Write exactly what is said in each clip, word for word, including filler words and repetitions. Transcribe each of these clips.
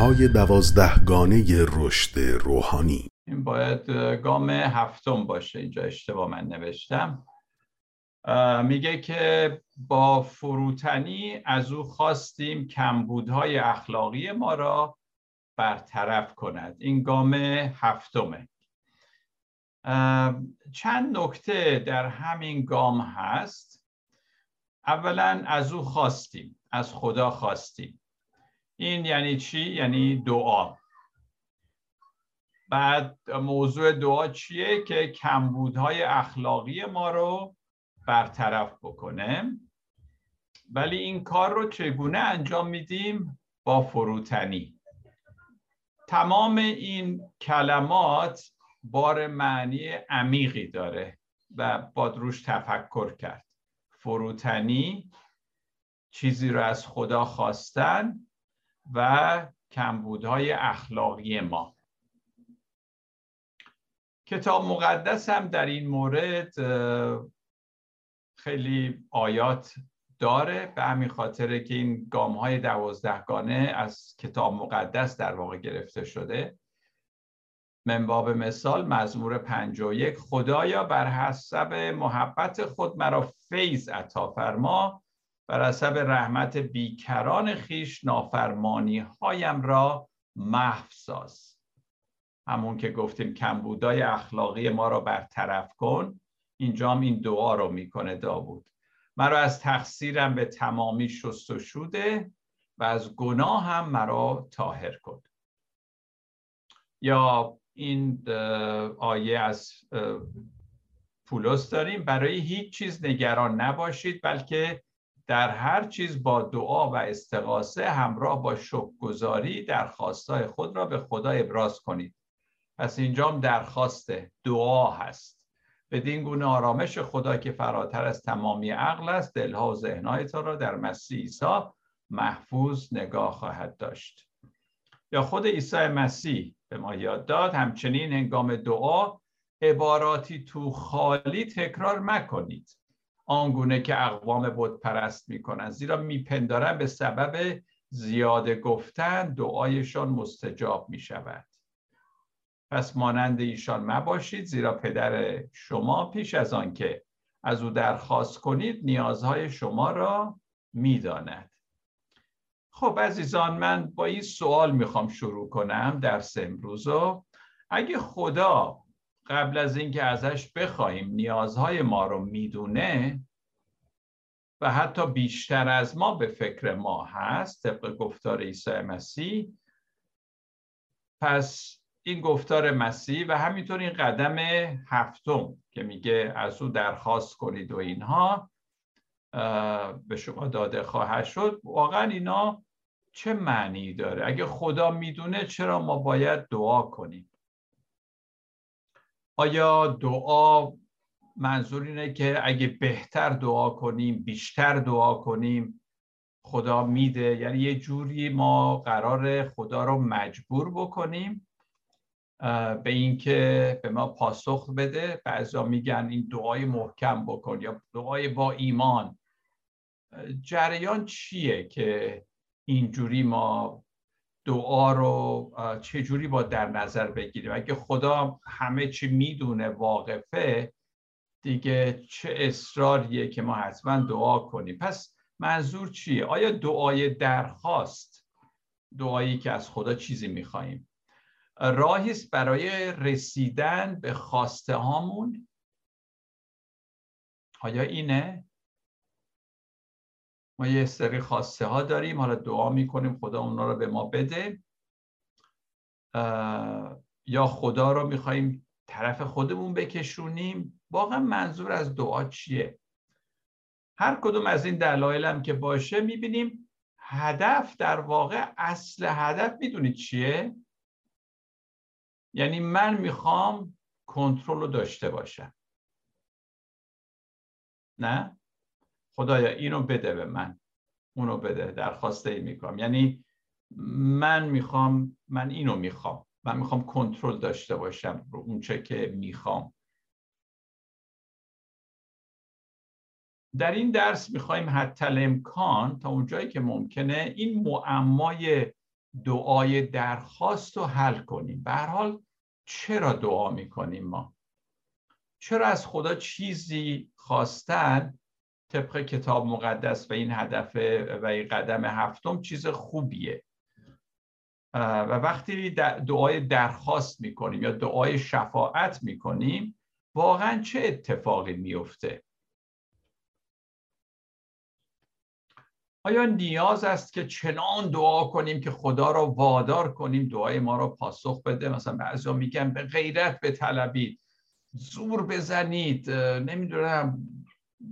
گامهای دوازدهگانه رشد روحانی. این باید گام هفتم باشه، اینجا اشتباه من نوشتم. میگه که با فروتنی از او خواستیم کمبودهای اخلاقی ما را برطرف کند. این گام هفتمه. چند نکته در همین گام هست. اولا از او خواستیم، از خدا خواستیم. این یعنی چی؟ یعنی دعا. بعد موضوع دعا چیه؟ که کمبودهای اخلاقی ما رو برطرف بکنه. ولی این کار رو چگونه انجام میدیم؟ با فروتنی. تمام این کلمات بار معنی عمیقی داره و باید روش تفکر کرد. فروتنی، چیزی رو از خدا خواستن و کمبودهای اخلاقی ما. کتاب مقدس هم در این مورد خیلی آیات داره، به همین خاطره که این گامهای دوازدهگانه از کتاب مقدس در واقع گرفته شده. من باب مثال مزمور پنجاه و یک: خدایا بر حسب محبت خود مرا فیض عطا فرما، بر حسب رحمت بیکران خیش نافرمانی‌هایم را محو ساز. همون که گفتیم کمبودهای اخلاقی ما را برطرف کن. اینجام این دعا رو میکنه داوود: مرا از تقصیرم به تمامی شست و شوده و از گناه هم مرا طاهر کن. یا این آیه از پولس داریم: برای هیچ چیز نگران نباشید، بلکه در هر چیز با دعا و استغاثه همراه با شکرگزاری درخواست‌های خود را به خدا ابراز کنید. پس اینجام درخواسته، دعا هست. بدین گونه آرامش خدا که فراتر از تمامی عقل است دلها و ذهن‌هایتان را در مسیح عیسی محفوظ نگاه خواهد داشت. یا خود عیسی مسیح به ما یاد داد: همچنین هنگام دعا عباراتی تو خالی تکرار مکنید، آنگونه که اقوام بت پرست می‌کنند، زیرا میپندارند به سبب زیاد گفتن دعایشان مستجاب می‌شود. پس مانند ایشان مباشید، زیرا پدر شما پیش از آن که از او درخواست کنید نیازهای شما را میداند. خب عزیزان، من با این سوال میخوام شروع کنم درس امروزو: اگه خدا قبل از اینکه ازش بخوایم نیازهای ما رو میدونه و حتی بیشتر از ما به فکر ما هست، طبق گفتار عیسی مسیح، پس این گفتار مسیح و همینطور این قدم هفتم که میگه از او درخواست کنید و اینها به شما داده خواهد شد، واقعا اینا چه معنی داره؟ اگه خدا میدونه چرا ما باید دعا کنیم؟ آیا دعا منظور اینه که اگه بهتر دعا کنیم، بیشتر دعا کنیم خدا میده؟ یعنی یه جوری ما قرار خدا رو مجبور بکنیم به این که به ما پاسخ بده؟ بعضا میگن این دعای محکم بکن یا دعای با ایمان. جریان چیه که اینجوری ما دعا رو چجوری با در نظر بگیریم؟ اگه خدا همه چی میدونه، واقفه دیگه، چه اصراریه که ما حتما دعا کنیم؟ پس منظور چیه؟ آیا دعای درخواست، دعایی که از خدا چیزی میخواییم، راهی است برای رسیدن به خواسته هامون؟ آیا اینه؟ ما یه سری خواسته ها داریم، حالا دعا میکنیم خدا اونا رو به ما بده، یا خدا رو میخواییم طرف خودمون بکشونیم؟ واقعا منظور از دعا چیه؟ هر کدوم از این دلایل هم که باشه، میبینیم هدف، در واقع اصل هدف میدونید چیه؟ یعنی من میخوام کنترل رو داشته باشم. نه؟ خدایا اینو بده به من، اونو بده، درخواسته ای میکنم. یعنی من میخوام، من اینو میخوام، من میخوام کنترل داشته باشم رو اون چه که میخوام. در این درس میخوایم حتی الامکان، تا اونجایی که ممکنه، این معمای دعای درخواست رو حل کنیم. به هر حال چرا دعا میکنیم ما؟ چرا از خدا چیزی خواستن طبق کتاب مقدس و این هدف و این قدم هفتم چیز خوبیه؟ و وقتی دعای درخواست میکنیم یا دعای شفاعت میکنیم واقعا چه اتفاقی میفته؟ آیا نیاز است که چنان دعا کنیم که خدا را وادار کنیم دعای ما را پاسخ بده؟ مثلا بعضیا میگن به غیرت بطلبید، زور بزنید، نمیدونم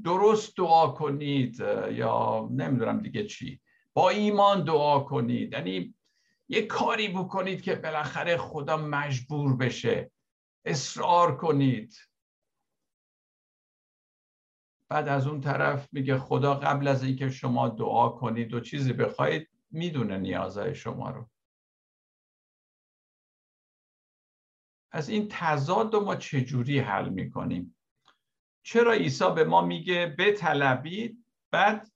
درست دعا کنید، یا نمیدونم دیگه چی، با ایمان دعا کنید، یعنی یه کاری بکنید که بالاخره خدا مجبور بشه، اصرار کنید. بعد از اون طرف میگه خدا قبل از اینکه شما دعا کنید و چیزی بخواید میدونه نیازهای شما رو. از این تضاد ما چجوری حل میکنیم؟ چرا عیسی به ما میگه بطلبید، بعد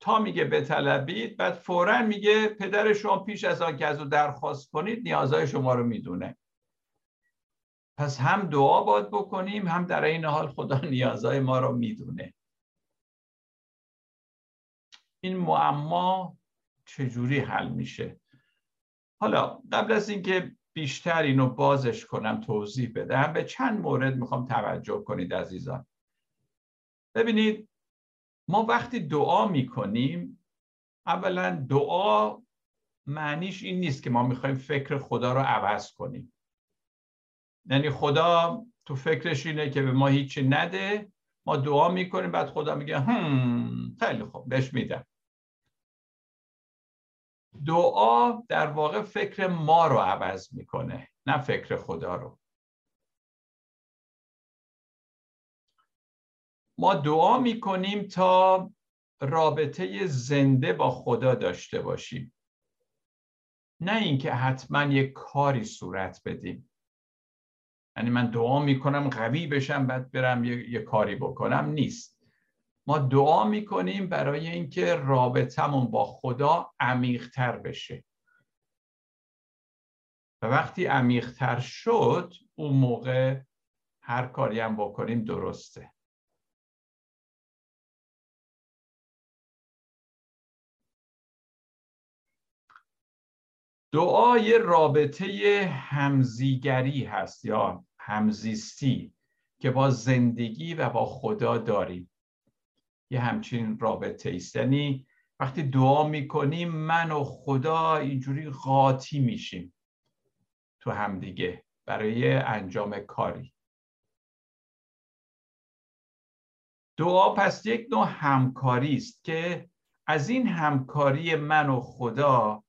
تا میگه بطلبید بعد فوراً میگه پدر شما پیش از آن که از او درخواست کنید نیازهای شما رو میدونه؟ پس هم دعا باید بکنیم، هم در این حال خدا نیازهای ما رو میدونه. این معما چجوری حل میشه؟ حالا قبل از اینکه بیشتر اینو بازش کنم، توضیح بدم، به چند مورد میخوام توجه کنید عزیزان. ببینید ما وقتی دعا میکنیم، اولا دعا معنیش این نیست که ما میخوایم فکر خدا رو عوض کنیم. یعنی خدا تو فکرش اینه که به ما هیچی نده، ما دعا میکنیم بعد خدا میگه هم خیلی خوب بهش میدم. دعا در واقع فکر ما رو عوض میکنه، نه فکر خدا رو. ما دعا میکنیم تا رابطه زنده با خدا داشته باشیم، نه اینکه حتما یک کاری صورت بدیم. یعنی من دعا میکنم قوی بشم بعد برم یه, یه کاری بکنم، نیست. ما دعا میکنیم برای اینکه رابطمون با خدا عمیق‌تر بشه، و وقتی عمیق‌تر شد اون موقع هر کاری هم بکنیم درسته. دعا یه رابطه همزیگری هست یا همزیستی که با زندگی و با خدا داریم. یه همچین رابطه است. یعنی وقتی دعا میکنیم من و خدا اینجوری قاطی میشیم تو همدیگه برای انجام کاری. دعا پس یک نوع همکاری است که از این همکاری من و خدا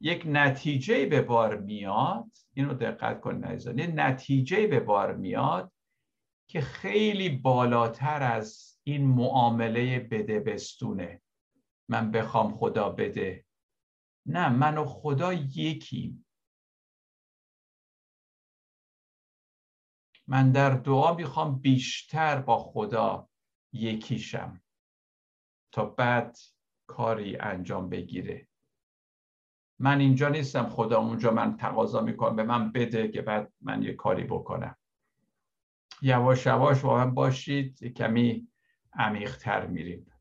یک نتیجه به بار میاد. اینو دقت کنید عزیزان، نتیجه به بار میاد که خیلی بالاتر از این معامله بده بستونه. من بخوام خدا بده، نه، من و خدا یکیم. من در دعا میخوام بیشتر با خدا یکیشم تا بعد کاری انجام بگیره. من اینجا نیستم، خدا اونجا، من تقاضا میکنم به من بده که بعد من یه کاری بکنم. یواش یواش با هم باشید، کمی عمیق‌تر میریم.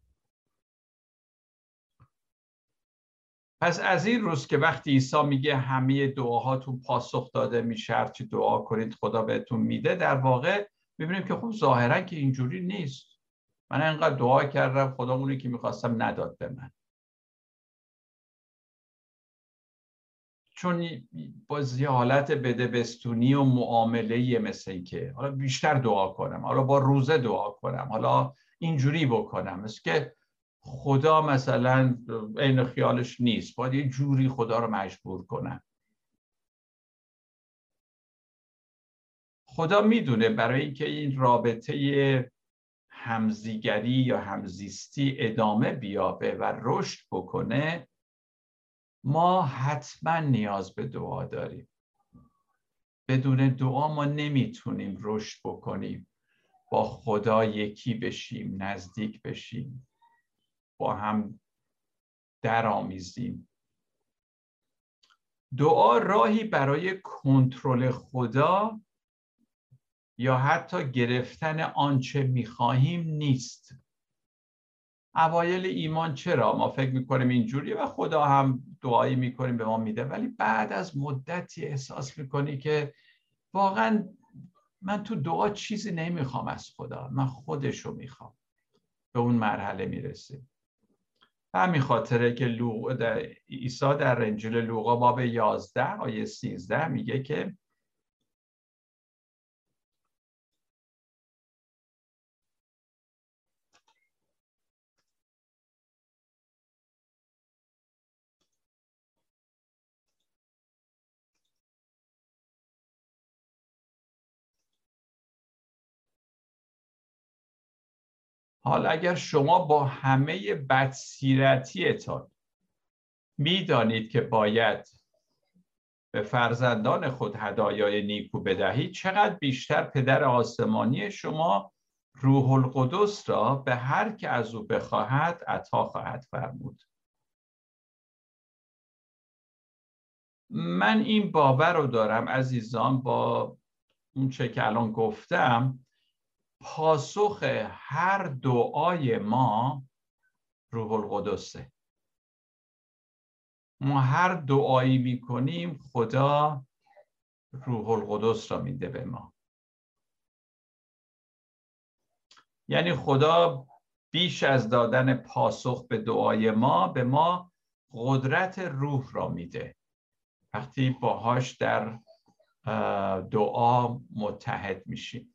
پس از این روز که وقتی عیسی میگه همه دعاهاتون پاسخ داده میشه، هرچی دعا کنید خدا بهتون میده، در واقع میبینیم که خب ظاهرا که اینجوری نیست. من انقدر دعا کردم خدا اونی که میخواستم نداد به من. چون بازی حالت بده بستونی و معامله، مثل این که حالا بیشتر دعا کنم، حالا با روزه دعا کنم، حالا اینجوری بکنم، مثل که خدا مثلا این خیالش نیست، باید یه جوری خدا رو مجبور کنم. خدا میدونه برای اینکه این رابطه همزیگری یا همزیستی ادامه بیابه و رشد بکنه، ما حتما نیاز به دعا داریم. بدون دعا ما نمیتونیم رشد بکنیم، با خدا یکی بشیم، نزدیک بشیم، با هم درآمیزیم. دعا راهی برای کنترل خدا یا حتی گرفتن آنچه می‌خواهیم نیست. اوایل ایمان چرا ما فکر می‌کنیم اینجوریه و خدا هم دعایی می‌کنیم به ما میده، ولی بعد از مدتی احساس می‌کنی که واقعاً من تو دعا چیزی نمی‌خوام از خدا، من خودشو می‌خوام. به اون مرحله میرسیم. همین خاطره که لوقا در عیسی در انجیل لوقا باب یازده آیه سیزده میگه که حال اگر شما با همه بدسیرتی‌تان می‌دانید که باید به فرزندان خود هدایای نیکو بدهید، چقدر بیشتر پدر آسمانی شما روح القدس را به هر که از او بخواهد عطا خواهد فرمود. من این باور رو دارم عزیزان، با اون چه که الان گفتم، پاسخ هر دعای ما روح القدسه. ما هر دعایی میکنیم خدا روح القدس را میده به ما. یعنی خدا بیش از دادن پاسخ به دعای ما به ما قدرت روح را میده وقتی باهاش در دعا متحد میشیم.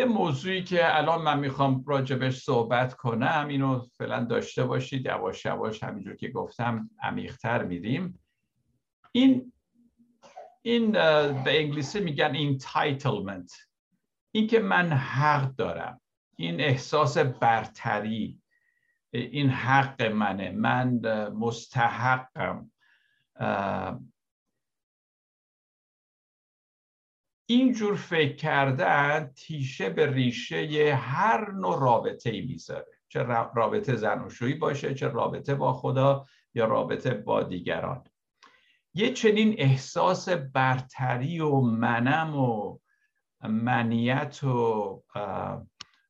یه موضوعی که الان من میخوام راجبش صحبت کنم، اینو فعلا داشته باشید، یواش یواش همینجور که گفتم عمیق‌تر میریم. این این به انگلیسی میگن entitlement، این که من حق دارم، این احساس برتری، این حق منه، من مستحقم. اینجور فکر کردن تیشه به ریشه هر نوع رابطه‌ای میذاره، چه رابطه زناشویی باشه، چه رابطه با خدا یا رابطه با دیگران. یه چنین احساس برتری و منم و منیت و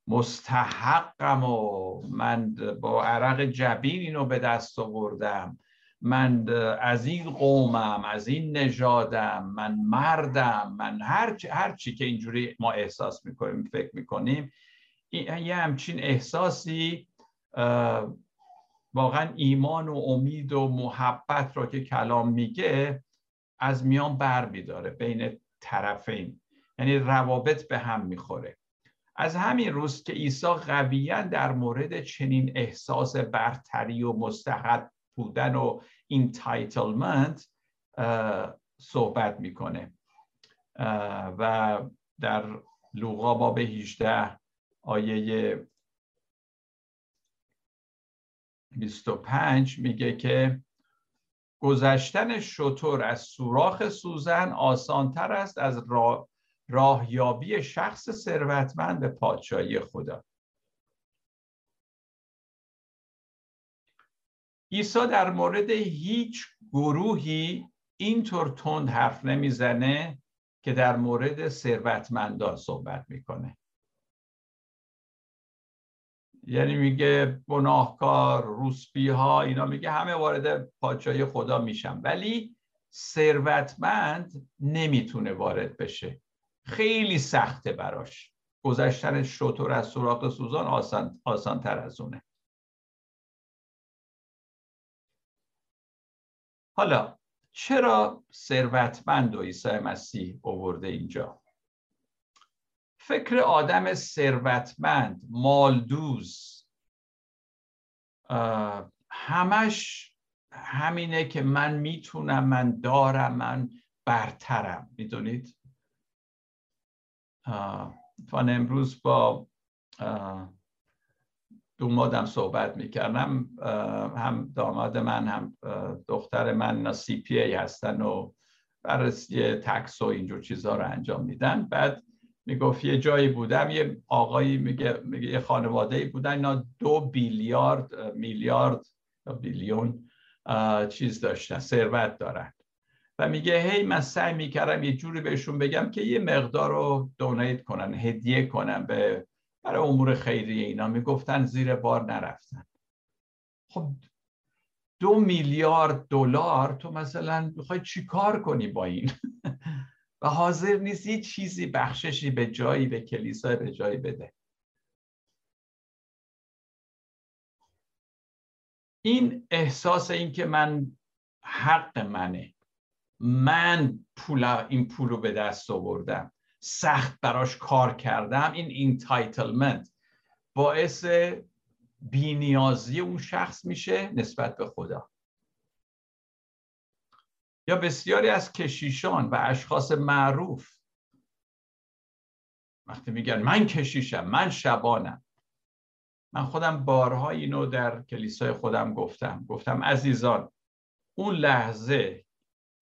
مستحقم و من با عرق جبین اینو به دست آوردم، من از این قومم، از این نژادم، من مردم، من هر چی هر چی که اینجوری ما احساس میکنیم، فکر میکنیم، یه همچین احساسی واقعا ایمان و امید و محبت را که کلام میگه از میان بر میداره بین طرفین، یعنی روابط به هم میخوره. از همین روز که عیسی قویاً در مورد چنین احساس برتری و مستحق بودن و entitlement صحبت میکنه و در لوقا باب هجده آیه بیست و پنج میگه که گذشتن شتر از سوراخ سوزن آسانتر است از راه راهیابی شخص ثروتمند به پادشاهی خدا. عیسی در مورد هیچ گروهی اینطور تند حرف نمیزنه که در مورد ثروتمندان صحبت میکنه. یعنی میگه گناهکار، روسپی‌ها، اینا میگه همه وارد پادشاهی خدا میشن، ولی ثروتمند نمیتونه وارد بشه، خیلی سخته براش. گذشتن شتر از سوراخ سوزان آسان آسان‌تر از اونه. حالا چرا ثروتمند و عیسی مسیح آورده اینجا؟ فکر آدم ثروتمند، مالدوز، همش همینه که من میتونم، من دارم، من برترم. میدونید من امروز با دومادم صحبت میکردم، هم داماد من هم دختر من نا سی پی ای هستن و بررسی تکس و اینجور چیزها رو انجام میدن. بعد میگفت یه جایی بودم، یه آقایی میگه, میگه یه خانواده‌ای بودن، اینا دو بیلیارد میلیارد بیلیون چیز داشتن، ثروت دارن، و میگه هی من سعی میکردم یه جوری بهشون بگم که یه مقدار رو دونیت کنن، هدیه کنن به برای امور خیریه. اینا میگفتن زیر بار نرفتن. خب دو میلیارد دلار تو مثلا میخوای چی کار کنی با این؟ و حاضر نیستی چیزی بخششی به جایی، به کلیسا، به جایی بده. این احساس، این که من حق منه، من پولا این پولو به دست آوردم، سخت براش کار کردم، این اینتایتلمنت باعث بی‌نیازی اون شخص میشه نسبت به خدا. یا بسیاری از کشیشان و اشخاص معروف وقتی میگن من کشیشم، من شبانم. من خودم بارها اینو در کلیسای خودم گفتم، گفتم عزیزان، اون لحظه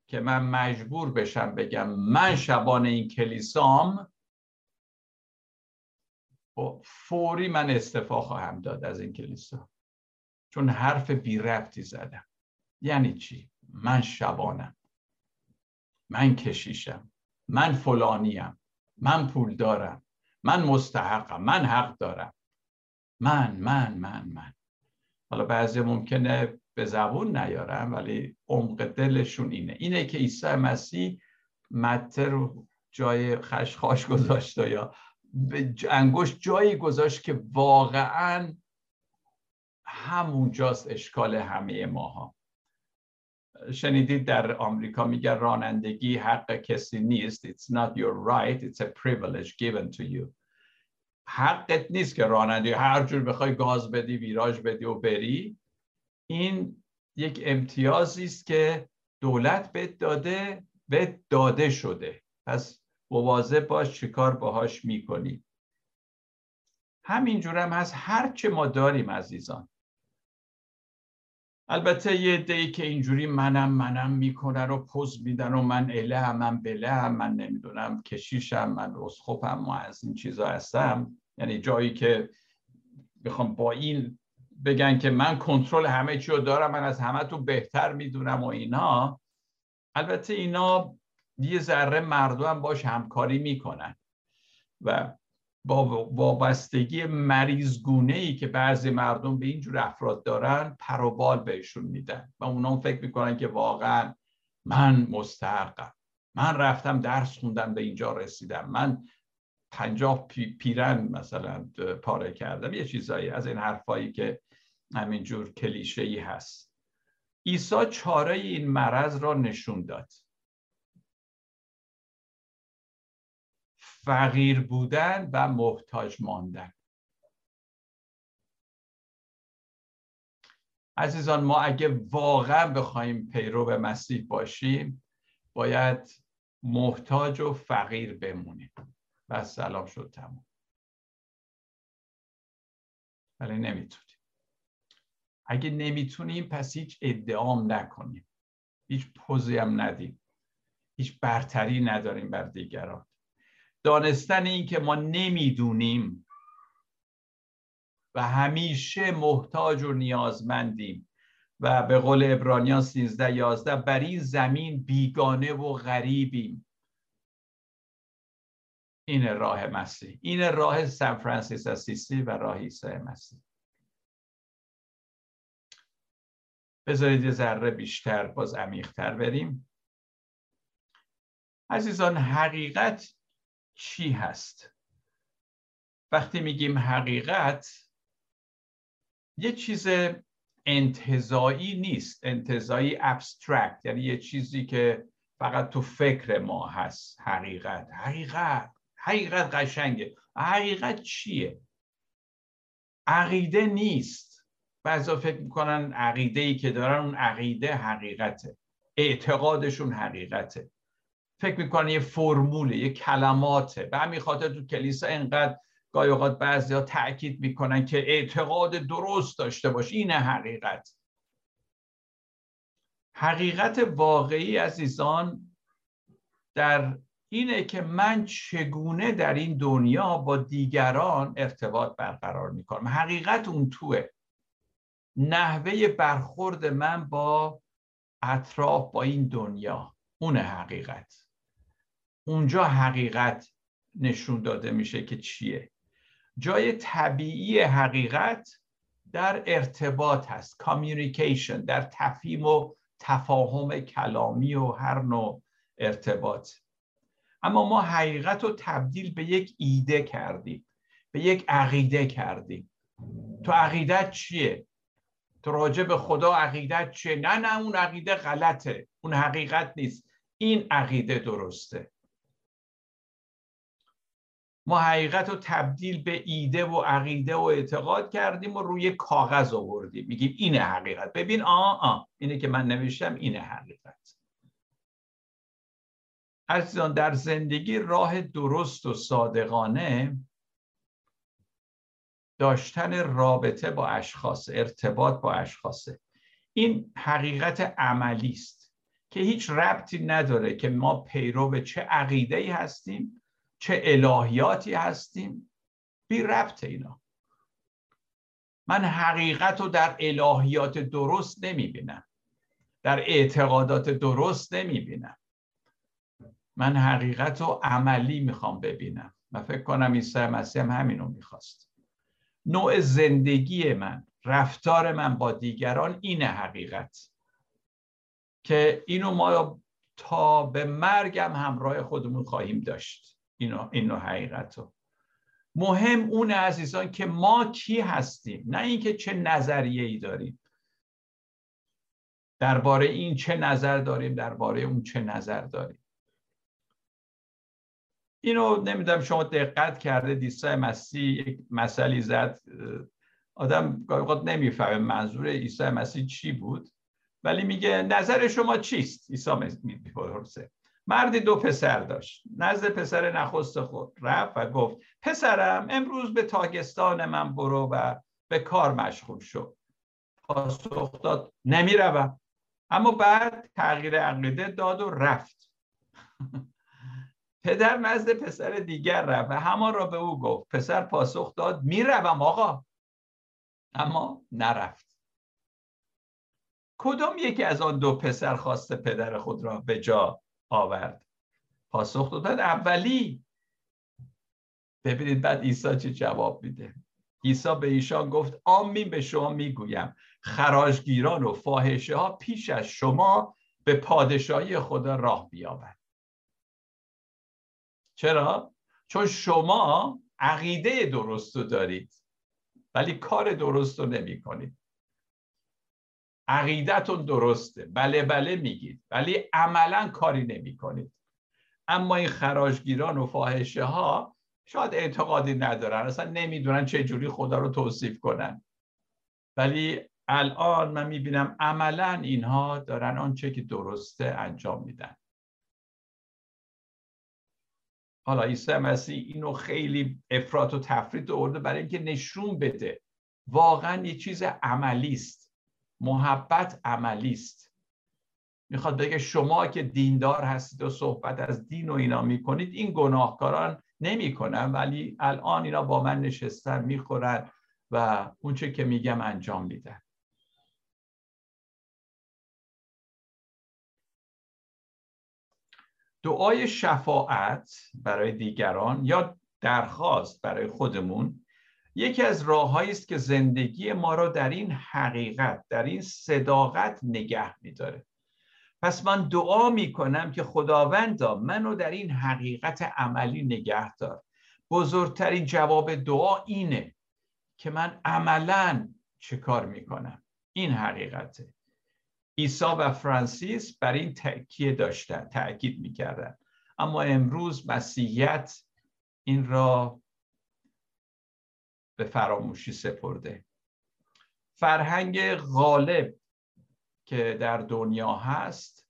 که من مجبور بشم بگم من شبان این کلیسام، فوری من استعفا خواهم داد از این کلیسا، چون حرف بی ربطی زدم. یعنی چی؟ من شبانم، من کشیشم، من فلانیم، من پول دارم، من مستحقم، من حق دارم، من من من من. حالا بعضی ممکنه به زبون نیارم، ولی عمق دلشون اینه. اینه که عیسی مسیح مته رو جای خشخاش گذاشت، یا انگشت جایی گذاشت که واقعا همونجاست اشکال همه ماها. شنیدید در آمریکا میگه رانندگی حق کسی نیست. It's not your right, it's a privilege given to you. حقت نیست که رانندگی، هر جور بخوای گاز بدی، ویراژ بدی و بری. این یک امتیازی است که دولت بهت داده، بهت داده شده. پس مواظب باش چیکار باهاش میکنی. همینجور هم هست هر چه ما داریم عزیزان. البته یه عده‌ای که اینجوری منم منم میکنن و پوز میدن و من اله، من بله، من نمیدونم کشیشم، من رسخوبم و از این چیزا هستم. یعنی جایی که بخوام با این بگن که من کنترل همه چی رو دارم، من از همه تو بهتر میدونم و اینا. البته اینا یه ذره مردم باش همکاری میکنن و با وابستگی مریضگونه‌ای که بعضی مردم به اینجور افراد دارن پروبال بهشون میدن و اونا فکر میکنن که واقعا من مستحقم، من رفتم درس خوندم به اینجا رسیدم، من پنجاه پیرن مثلا پاره کردم، یه چیزایی از این حرفایی که همینجور کلیشه‌ای هست. عیسی چاره این مرض را نشون داد. فقیر بودن و محتاج ماندن. عزیزان، ما اگه واقعا بخوایم پیرو مسیح باشیم باید محتاج و فقیر بمونیم. و سلام شد تمام. ولی نمیتونیم. اگه نمیتونیم پس هیچ ادعام نکنیم، هیچ پوزی هم ندیم، هیچ برتری نداریم بر دیگران. دانستن این که ما نمیدونیم و همیشه محتاج و نیازمندیم و به قول عبرانیان سیزده یازده بر این زمین بیگانه و غریبیم، این راه مسیح، این راه سن فرانسیس اسیسی و راه عیسی مسیح. بذارید یه ذره بیشتر باز عمیق‌تر بریم عزیزان. حقیقت چی هست؟ وقتی میگیم حقیقت، یه چیز انتزاعی نیست، انتزاعی ابسترکت، یعنی یه چیزی که فقط تو فکر ما هست. حقیقت حقیقت حقیقت قشنگه. حقیقت چیه؟ عقیده نیست. بعضا فکر میکنن عقیده‌ای که دارن اون عقیده حقیقته، اعتقادشون حقیقته، فکر میکنن یه فرموله، یه کلماته. به همین خاطر تو کلیسا اینقدر گاهی اوقات بعضیا تأکید میکنن که اعتقاد درست داشته باش، اینه حقیقت. حقیقت واقعی عزیزان در اینه که من چگونه در این دنیا با دیگران ارتباط برقرار میکنم. حقیقت اون توه. نحوه برخورد من با اطراف، با این دنیا، اون حقیقت. اونجا حقیقت نشون داده میشه که چیه. جای طبیعی حقیقت در ارتباط هست، کامیونیکیشن، در تفهیم و تفاهم کلامی و هر نوع ارتباط. اما ما حقیقت رو تبدیل به یک ایده کردیم، به یک عقیده کردیم. تو عقیدت چیه؟ تو راجع به خدا عقیدت چیه؟ نه نه اون عقیده غلطه، اون حقیقت نیست، این عقیده درسته. ما حقیقت رو تبدیل به ایده و عقیده و اعتقاد کردیم و روی کاغذ آوردیم، میگیم اینه حقیقت، ببین آه آه اینه که من نوشتم، اینه حقیقت. عزیزان، در زندگی راه درست و صادقانه داشتن رابطه با اشخاص، ارتباط با اشخاصه. این حقیقت عملی است که هیچ ربطی نداره که ما پیرو چه عقیده‌ای هستیم، چه الهیاتی هستیم، بی ربط اینا. من حقیقت رو در الهیات درست نمیبینم، در اعتقادات درست نمیبینم. من حقیقت رو عملی میخوام ببینم. من فکر کنم عیسی مسیح هم همین رو میخواست. نوع زندگی من، رفتار من با دیگران، این حقیقت که اینو ما تا به مرگم همراه خودمون خواهیم داشت. اینو اینو حقیقتو. مهم اون عزیزان که ما کی هستیم، نه اینکه چه نظریه‌ای داریم درباره این، چه نظر داریم درباره اون، چه نظر داریم. اینو نمیدونم شما دقت کرده، عیسی مسیح یک مثلی زد، آدم گاهی نمیفهمه منظور عیسی مسیح چی بود، ولی میگه نظر شما چیست؟ عیسی مسیح میپرسه. مردی دو پسر داشت، نزد پسر نخست خود رفت و گفت پسرم امروز به تاگستان من برو و به کار مشغول شو. پاسخ داد نمی روم، اما بعد تغییر عقیده داد و رفت. پدر نزد پسر دیگر رفت و همان را به او گفت. پسر پاسخ داد می روم آقا، اما نرفت. کدام یکی از آن دو پسر خواست پدر خود را به جا آورد؟ پاسخ دادن اولی. ببینید بعد عیسی چه جواب میده. عیسی به ایشان گفت آمین به شما میگویم خراجگیران و فاحشه ها پیش از شما به پادشاهی خدا راه بیابند. چرا؟ چون شما عقیده درست رو دارید ولی کار درست رو نمی کنید. عقیدتون درسته، بله بله میگید ولی عملا کاری نمی کنید. اما این خراجگیران و فاحشه ها شاید اعتقادی ندارن، اصلا نمیدونن چه جوری خدا رو توصیف کنن، ولی الان من میبینم عملا اینها دارن آنچه که درسته انجام میدن. حالا عیسی مسیح اینو خیلی افراط و تفریط آورده برای اینکه نشون بده واقعا یه چیز عملی است. محبت عملی است. میخواد بگه شما که دیندار هستید و صحبت از دین و اینا میکنید، این گناهکاران نمیکنن ولی الان اینا با من نشستن، میخورن و اون چه که میگم انجام میدن. دعای شفاعت برای دیگران یا درخواست برای خودمون یکی از راه‌هایی است که زندگی ما را در این حقیقت، در این صداقت نگه می‌داره. پس من دعا می‌کنم که خداوندا منو در این حقیقت عملی نگه دار. بزرگترین جواب دعا اینه که من عملاً چه کار می‌کنم. این حقیقته. عیسی و فرانسیس بر این تأکید داشتن، تأکید می‌کردن. اما امروز مسیحیت این را به فراموشی سپرده. فرهنگ غالب که در دنیا هست،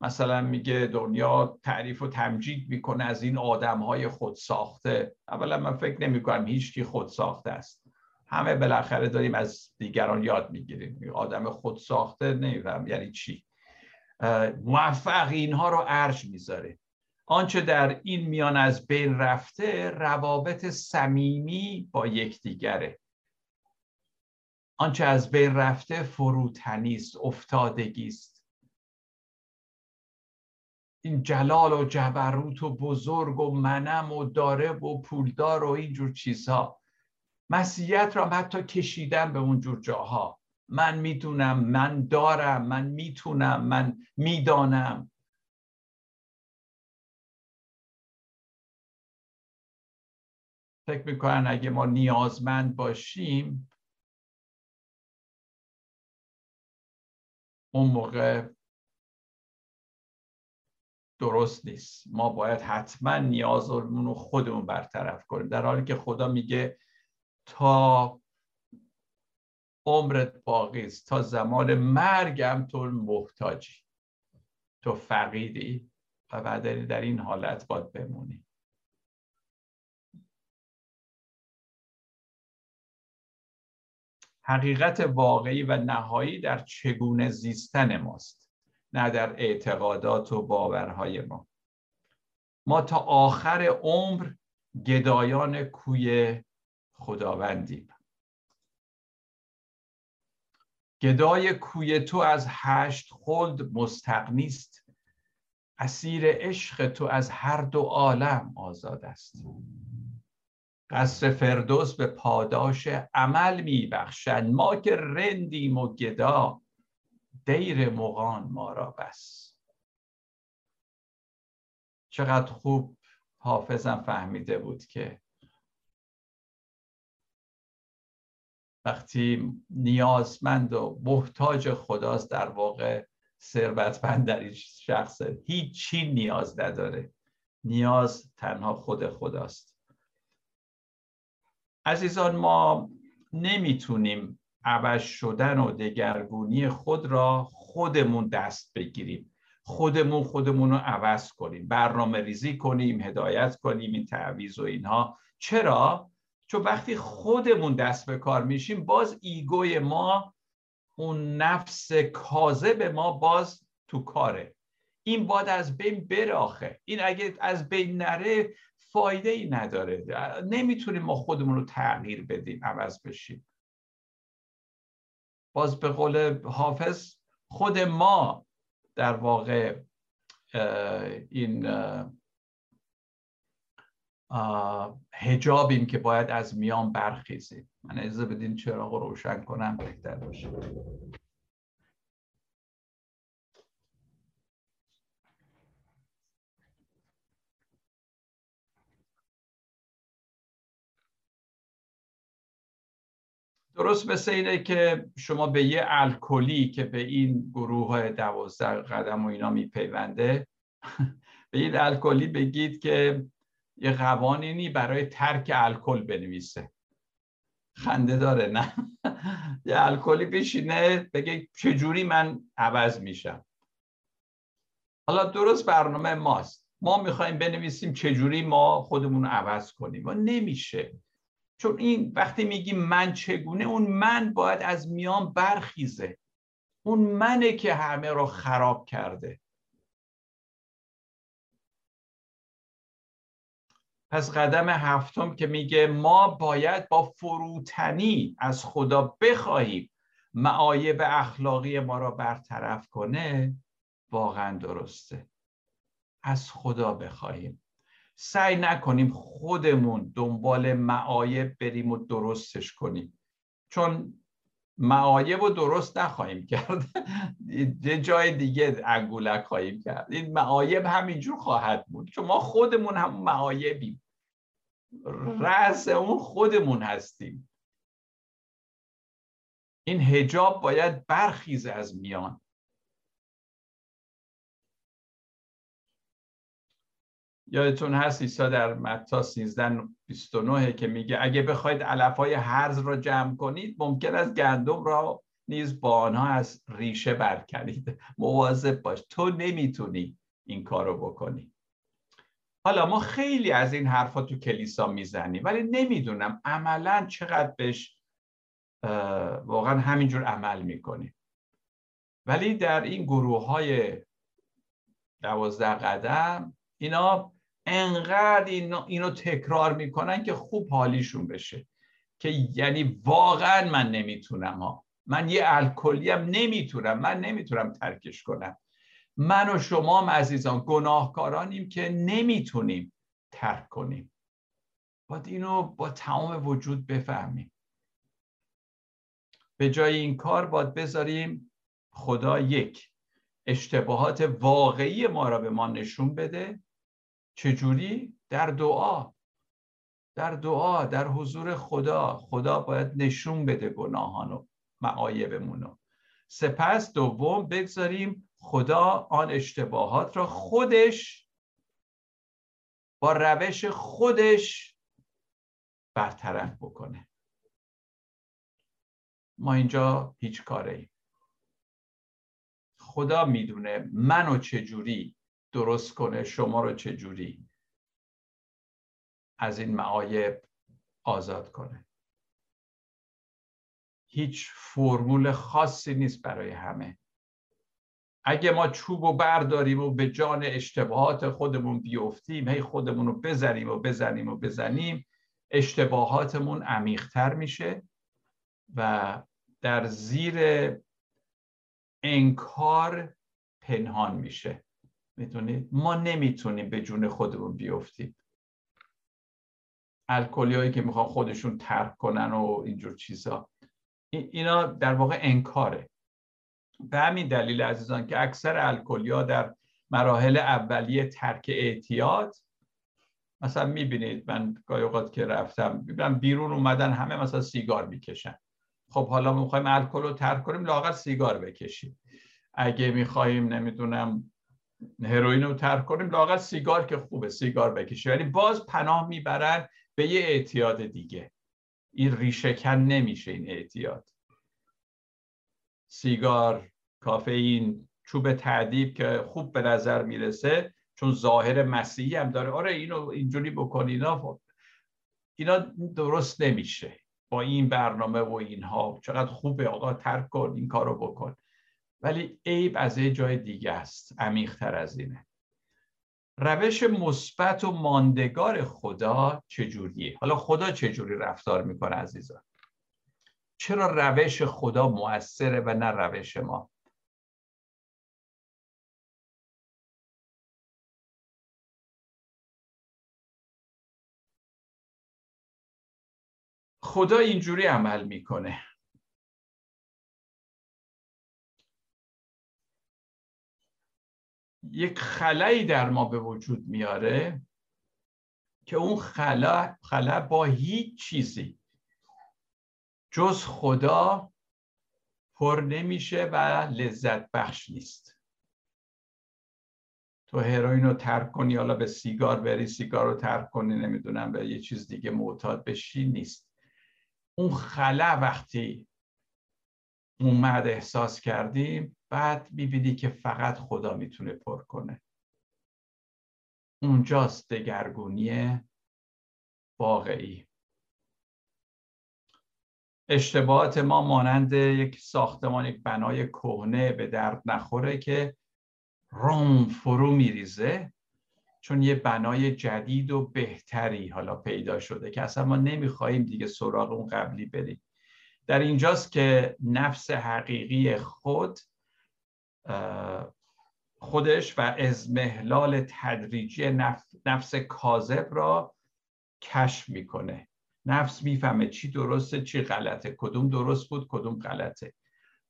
مثلا میگه دنیا تعریف و تمجید میکنه از این آدمهای خودساخته. اولا من فکر نمیکنم هیچ کی خودساخته است، همه بالاخره داریم از دیگران یاد میگیریم. آدم خودساخته نمیفهم یعنی چی. موفق اینها رو عرش میذاره. آنچه در این میان از بین رفته روابط صمیمی با یکدیگره. آنچه از بین رفته فروتنی است، افتادگی است. این جلال و جبروت و بزرگ و منم و دارب و پولدار و اینجور چیزها، مسیحیت را حتی کشیدن به اونجور جاها. من میدونم، من دارم، من میتونم، من میدانم. فکر میکنن اگه ما نیازمند باشیم اون موقع درست نیست، ما باید حتما نیازمون رو خودمون برطرف کنیم، در حالی که خدا میگه تا عمرت باقی است، تا زمان مرگم تو محتاجی، تو فقیدی و بعد در این حالت باید بمونی. حقیقت واقعی و نهایی در چگونه زیستن ماست، نه در اعتقادات و باورهای ما. ما تا آخر عمر گدایان کوی خداوندیم. گدای کوی تو از هشت خلد مستغنی است، اسیر عشق تو از هر دو عالم آزاد است. قصر فردوس به پاداش عمل میبخشند، ما که رندیم و گدا، دیر مغان ما را بس. چقدر خوب حافظم فهمیده بود که وقتی نیازمند و محتاج خداست در واقع ثروتمند در این شخص هیچی نیاز نداره، نیاز تنها خود خداست. عزیزان، ما نمیتونیم عوض شدن و دگرگونی خود را خودمون دست بگیریم، خودمون خودمون رو عوض کنیم، برنامه ریزی کنیم، هدایت کنیم، این تعویض و اینها. چرا؟ چون وقتی خودمون دست به کار میشیم باز ایگوی ما، اون نفس کاذب ما باز تو کاره. این باید از بین بره آخه. این اگه از بین نره فایده ای نداره، نمیتونیم ما خودمون رو تغییر بدیم، عوض بشیم. باز به قول حافظ خود ما در واقع این حجابیم که باید از میان برخیزیم. من اجازه بدین چراغ رو روشن کنم بهتر باشه. درست مثل اینه که شما به یه الکلی که به این گروه دوازده قدم و اینا میپیونده به این الکلی بگید که یه قوانینی برای ترک الکل بنویسه. خنده داره نه؟ یه الکلی بشینه بگه چجوری من عوض میشم. حالا درست برنامه ماست، ما میخوایم بنویسیم چجوری ما خودمون عوض کنیم، ما نمیشه. چون این وقتی میگیم من چگونه، اون من باید از میان برخیزه، اون منه که همه رو خراب کرده. پس قدم هفتم که میگه ما باید با فروتنی از خدا بخواهیم معایب اخلاقی ما را برطرف کنه، واقعا درسته. از خدا بخواهیم، سعی نکنیم خودمون دنبال معایب بریم و درستش کنیم، چون معایب رو درست نخواهیم کرد، یه جای دیگه انگولک خواهیم کرد. این معایب همینجور خواهد بود، چون ما خودمون هم معایبیم، رأس اون خودمون هستیم. این حجاب باید برخیزه از میان. یادتون هست عیسی در متی سیزده بیست و نه که میگه اگه بخواید علفهای هرز را جمع کنید ممکن است گندم را نیز با آنها از ریشه برکنید. مواظب باش، تو نمیتونی این کارو بکنی. حالا ما خیلی از این حرفا تو کلیسا میزنیم، ولی نمیدونم عملا چقدر بهش واقعا همینجور عمل میکنیم. ولی در این گروه های دوازده قدم اینا انقدر اینو تکرار میکنن که خوب حالیشون بشه، که یعنی واقعا من نمیتونم ها، من یه الکلیم نمیتونم، من نمیتونم ترکش کنم. من و شما عزیزان گناهکارانیم که نمیتونیم ترک کنیم. باید اینو با تمام وجود بفهمیم. به جای این کار باید بذاریم خدا یک اشتباهات واقعی ما را به ما نشون بده. چجوری؟ در دعا، در دعا، در حضور خدا. خدا باید نشون بده گناهانو، معایبمونو. سپس دوم بگذاریم خدا آن اشتباهات را خودش با روش خودش برطرف بکنه. ما اینجا هیچ کاره ایم. خدا میدونه منو چجوری درست کنه، شما رو چجوری از این معایب آزاد کنه. هیچ فرمول خاصی نیست برای همه. اگه ما چوب رو برداریم و به جان اشتباهات خودمون بیفتیم، هی خودمون رو بزنیم و بزنیم و بزنیم، اشتباهاتمون عمیق‌تر میشه و در زیر انکار پنهان میشه. میدونید ما نمیتونیم به جون خودمون بیفتیم. الکلیایی که میخوان خودشون ترک کنن و اینجور چیزا، اینا در واقع انکاره. به همین دلیل عزیزان که اکثر الکلیا در مراحل اولیه ترک اعتیاد، مثلا میبینید من گاهی اوقات که رفتم میبینم بیرون اومدن همه مثلا سیگار میکشن. خب حالا میخوایم الکل رو ترک کنیم، لااقل سیگار بکشیم. اگه میخوایم نمیدونم هروئین رو ترک کنیم، لااقل سیگار که خوبه، سیگار بکشیم. ولی باز پناه میبرن به یه اعتیاد دیگه. این ریشه‌کن نمیشه این اعتیاد. سیگار، کافئین، چوب تعذیب که خوب به نظر میرسه، چون ظاهر مسیحی هم داره، آره اینو اینجوری بکنی، اینا اینا درست نمیشه با این برنامه و اینها. چقدر خوبه آقا ترک کن، این کارو بکن. ولی عیب از یه جای دیگه است، عمیق‌تر از اینه. روش مثبت و ماندگار خدا چجوریه؟ حالا خدا چجوری رفتار میکنه عزیزان؟ چرا روش خدا مؤثره و نه روش ما؟ خدا اینجوری عمل میکنه. یک خلایی در ما به وجود میاره که اون خلا خلا با هیچ چیزی جز خدا پر نمیشه و لذت بخش نیست. تو هروئین رو ترک کنی، حالا به سیگار بری، سیگار رو ترک کنی، نمیدونم به یه چیز دیگه معتاد بشی، نیست. اون خلا وقتی اومد احساس کردیم، بعد میبینی که فقط خدا میتونه پر کنه. اونجاست دگرگونی واقعی. اشتباهات ما مانند یک ساختمان، یک بنای کهنه به درد نخوره که رم فرو میریزه، چون یه بنای جدید و بهتری حالا پیدا شده که اصلا ما نمیخوایم دیگه سراغ اون قبلی بریم. در اینجاست که نفس حقیقی خود خودش و اضمحلال تدریجی نفس, نفس کاذب را کشف میکنه. نفس میفهمه چی درسته، چی غلطه، کدوم درست بود، کدوم غلطه.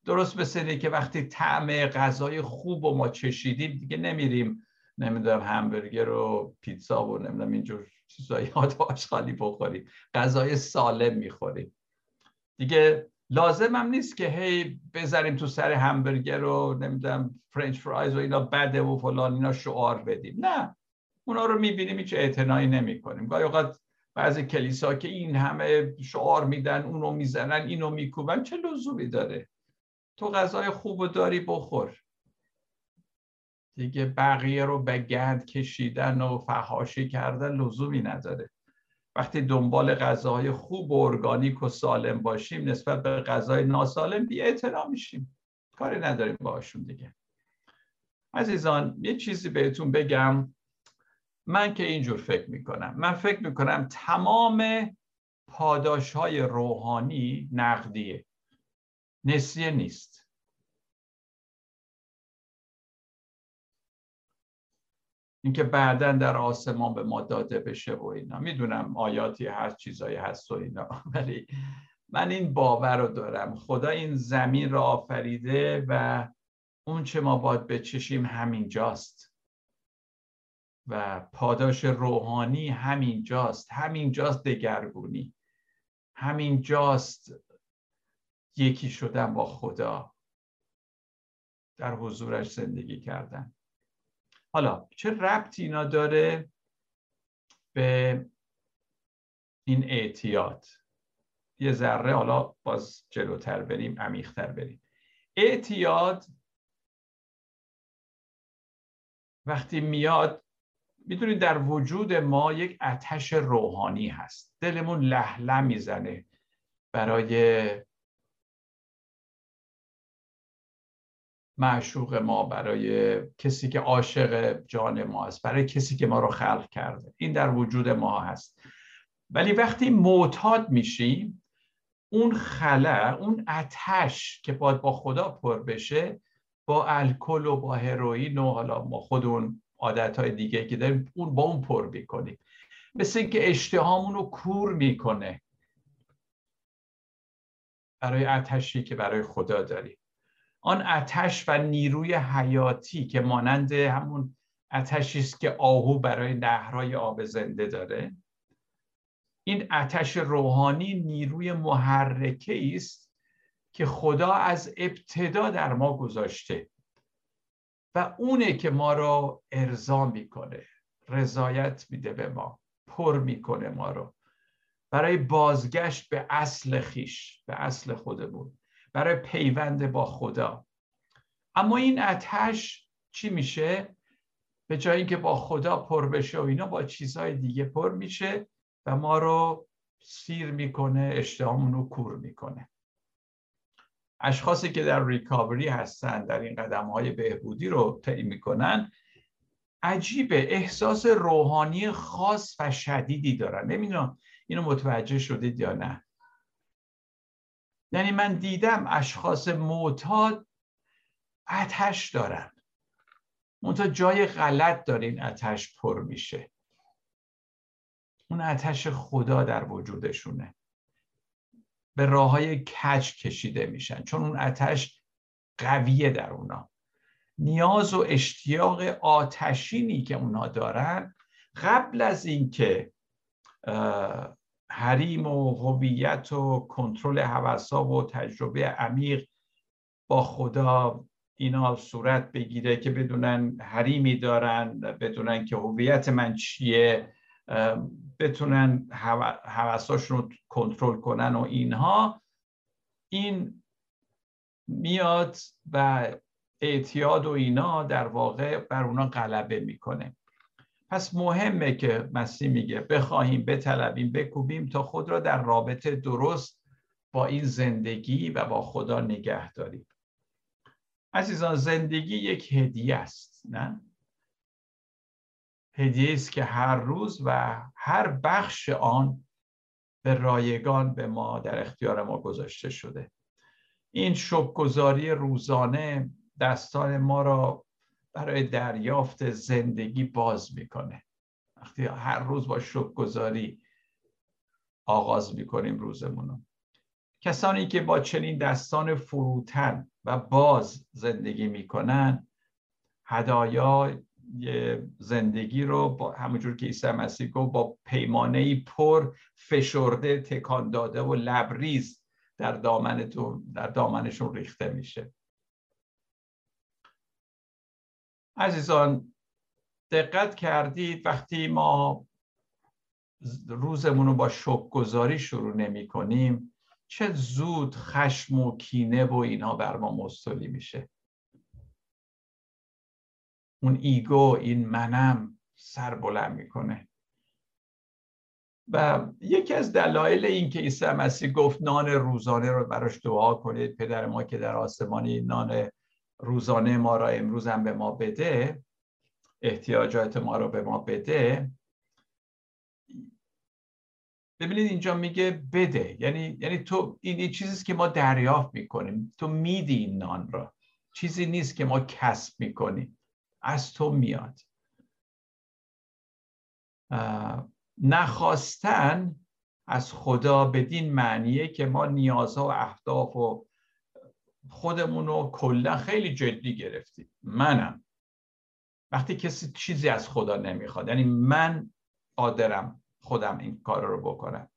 درست مثل اینه که وقتی طعم غذای خوب و ما چشیدیم، دیگه نمیریم نمیدونم همبرگر و پیتزا و نمیدونم اینجور چیزایی هاش خالی بخوریم. غذای سالم میخوریم. دیگه لازم هم نیست که هی بذاریم تو سر همبرگر و نمیدونم فرنچ فرایز و اینا بده و فلان اینا شعار بدیم. نه، اونا رو میبینیم هیچ اعتنایی نمیکنیم. گاهی اوقات بعضی کلیسا که این همه شعار میدن، اونو میزنن، اینو میکوبن، چه لزومی داره؟ تو غذای خوبو داری، بخور دیگه. بقیه رو به گند کشیدن و فحاشی کردن لزومی نداره. وقتی دنبال غذاهای خوب و ارگانیک و سالم باشیم، نسبت به غذای ناسالم بی‌اعتنا میشیم، کاری نداریم باهاشون دیگه. عزیزان یه چیزی بهتون بگم، من که اینجور فکر میکنم، من فکر میکنم تمام پاداش های روحانی نقدیه، نسیه نیست. اینکه بعداً در آسمان به ما داده بشه و اینا، میدونم آیاتی هست، چیزایی هست و اینا، ولی من این باور رو دارم خدا این زمین را آفریده و اون چه ما باید بچشیم همینجاست و پاداش روحانی همینجاست، همینجاست دگرگونی، همینجاست یکی شدن با خدا، در حضورش زندگی کردن. حالا چه ربطی اینا داره به این اعتیاد؟ یه ذره حالا باز جلوتر بریم، عمیق‌تر بریم. اعتیاد وقتی میاد، میدونید در وجود ما یک آتش روحانی هست، دلمون لهله میزنه برای معشوق ما، برای کسی که عاشق جان ما است، برای کسی که ما رو خلق کرده. این در وجود ما هست. ولی وقتی معتاد میشیم، اون خلا، اون آتش که باید با خدا پر بشه، با الکل و با هروئین و حالا ما خودمون عادتهای دیگه که داریم، اون با اون پر میکنیم. مثل اینکه اشتهامون رو کور میکنه برای آتشی که برای خدا داریم. آن آتش و نیروی حیاتی که مانند همون آتشی است که آهو برای نهرهای آب زنده داره، این آتش روحانی نیروی محرکه است که خدا از ابتدا در ما گذاشته و اونه که ما رو ارضا میکنه، رضایت میده به ما، پر میکنه ما رو برای بازگشت به اصل خیش، به اصل خودمون، برای پیوند با خدا. اما این آتش چی میشه؟ به جایی که با خدا پر بشه و اینا، با چیزهای دیگه پر میشه و ما رو سیر میکنه، اشتهامون رو کور میکنه. اشخاصی که در ریکاوری هستن، در این قدمهای بهبودی رو طی میکنن، عجیبه، احساس روحانی خاص و شدیدی دارن. نمیدونم اینو متوجه شدید یا نه. یعنی من دیدم اشخاص معتاد آتش دارن، منتها جای غلط داره این آتش پر میشه. اون آتش خدا در وجودشونه، به راههای کج کشیده میشن، چون اون آتش قویه در اونا. نیاز و اشتیاق آتشینی که اونا دارن قبل از اینکه حریم و هویت و کنترل هوس‌ها و تجربه عمیق با خدا اینا صورت بگیره، که بدونن حریمی دارن، بدونن که هویت من چیه، بتونن هوس‌هاشون رو کنترل کنن و اینها، این میاد و اعتیاد و اینا در واقع بر اونا غلبه میکنه. پس مهمه که مسیح میگه بخواهیم، بطلبیم، بکوبیم تا خود را در رابطه درست با این زندگی و با خدا نگه داریم. عزیزان، زندگی یک هدیه است، نه؟ هدیه است که هر روز و هر بخش آن به رایگان به ما، در اختیار ما گذاشته شده. این شب‌گذاری روزانه دستان ما را برای دریافت زندگی باز میکنه. وقتی هر روز با شکرگزاری آغاز میکنیم روزمونو، کسانی که با چنین دستان فروتن و باز زندگی میکنن، هدایا زندگی رو با همونجور که عیسی مسیح گفت با پیمانه‌ای پر، فشرده، تکان داده و لبریز در دامن تو، در دامنشون ریخته میشه. عزیزان، دقت کردید وقتی ما روزمون رو با شکرگزاری شروع نمی کنیم، چه زود خشم و کینه و اینها بر ما مستولی میشه. اون ایگو، این منم، سر بلند میکنه. و یکی از دلایل این که عیسی مسیح گفت نان روزانه رو براش دعا کنید، پدر ما که در آسمانی نان روزانه ما را امروز هم به ما بده، احتیاجات ما رو به ما بده. ببینید اینجا میگه بده، یعنی یعنی تو این, این چیزیست که ما دریافت میکنیم، تو میدی این نان را، چیزی نیست که ما کسب میکنیم، از تو میاد. نخواستن از خدا بدین معنیه که ما نیازها و اهداف و خودمون رو کلا خیلی جدی گرفتیم. منم وقتی کسی چیزی از خدا نمیخواد، یعنی من قادرم خودم این کار رو بکنم.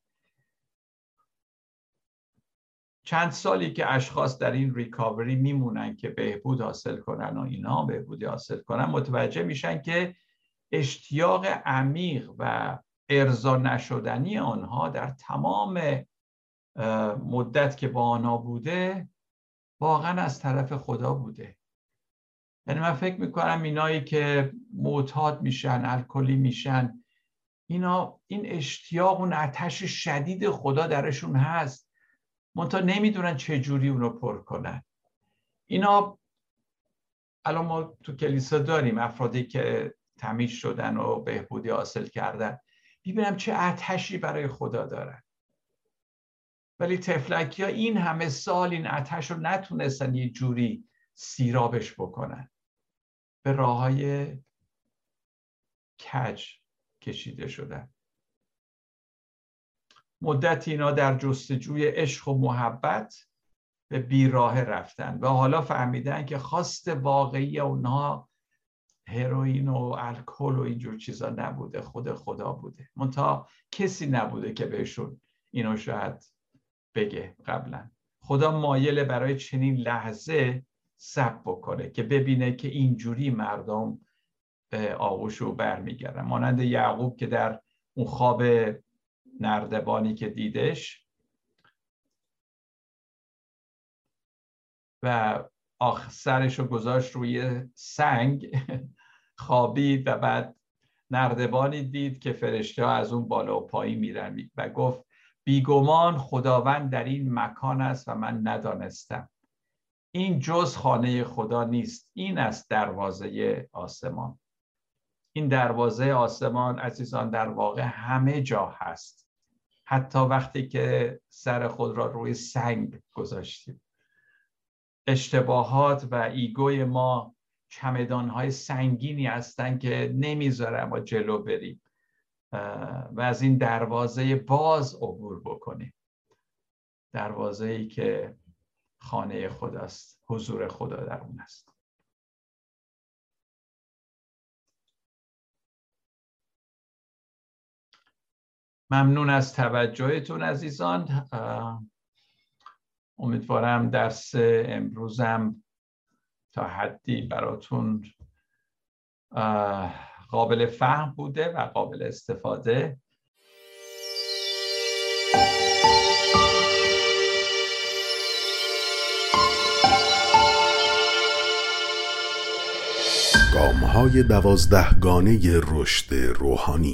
چند سالی که اشخاص در این ریکاوری میمونن که بهبود حاصل کنن و اینا بهبودی حاصل کنن، متوجه میشن که اشتیاق عمیق و ارضا نشدنی آنها در تمام مدت که با آنها بوده واقعا از طرف خدا بوده. یعنی من فکر میکنم اینایی که معتاد میشن، الکلی میشن، اینا این اشتیاق اون آتش شدید خدا درشون هست، منتها نمیدونن چه جوری اون رو پر کنن. اینا الان ما تو کلیسا داریم افرادی که تمیز شدن و بهبودی حاصل کردن، ببینم چه آتشی برای خدا دارن. ولی تفلکی ها این همه سال این آتش رو نتونستن یه جوری سیرابش بکنن، به راههای کج کشیده شدن. مدت اینا در جستجوی عشق و محبت به بیراه رفتن و حالا فهمیدن که خواست واقعی اونها هروئین و الکل و اینجور چیزا نبوده، خود خدا بوده. منتها کسی نبوده که بهشون اینو شاید بگه قبلا. خدا مایله برای چنین لحظه صبر بکنه که ببینه که اینجوری مردم آغوش رو برمیگردن، مانند یعقوب که در اون خواب نردبانی که دیدش و آخ سرش رو گذاشت روی سنگ خوابید و بعد نردبانی دید که فرشته ها از اون بالا و پایی میرن و گفت بیگمان خداوند در این مکان است و من ندانستم. این جز خانه خدا نیست، این است دروازه آسمان. این دروازه آسمان عزیزان در واقع همه جا هست، حتی وقتی که سر خود را روی سنگ گذاشتیم. اشتباهات و ایگوی ما چمدان‌های سنگینی هستن که نمیذاره ما جلو بریم و از این دروازه باز عبور بکنیم، دروازه‌ای که خانه خداست، حضور خدا در اون است. ممنون از توجهتون عزیزان. امیدوارم درس امروزم تا حدی براتون قابل فهم بوده و قابل استفاده. گام‌های دوازدهگانه رشد روحانی.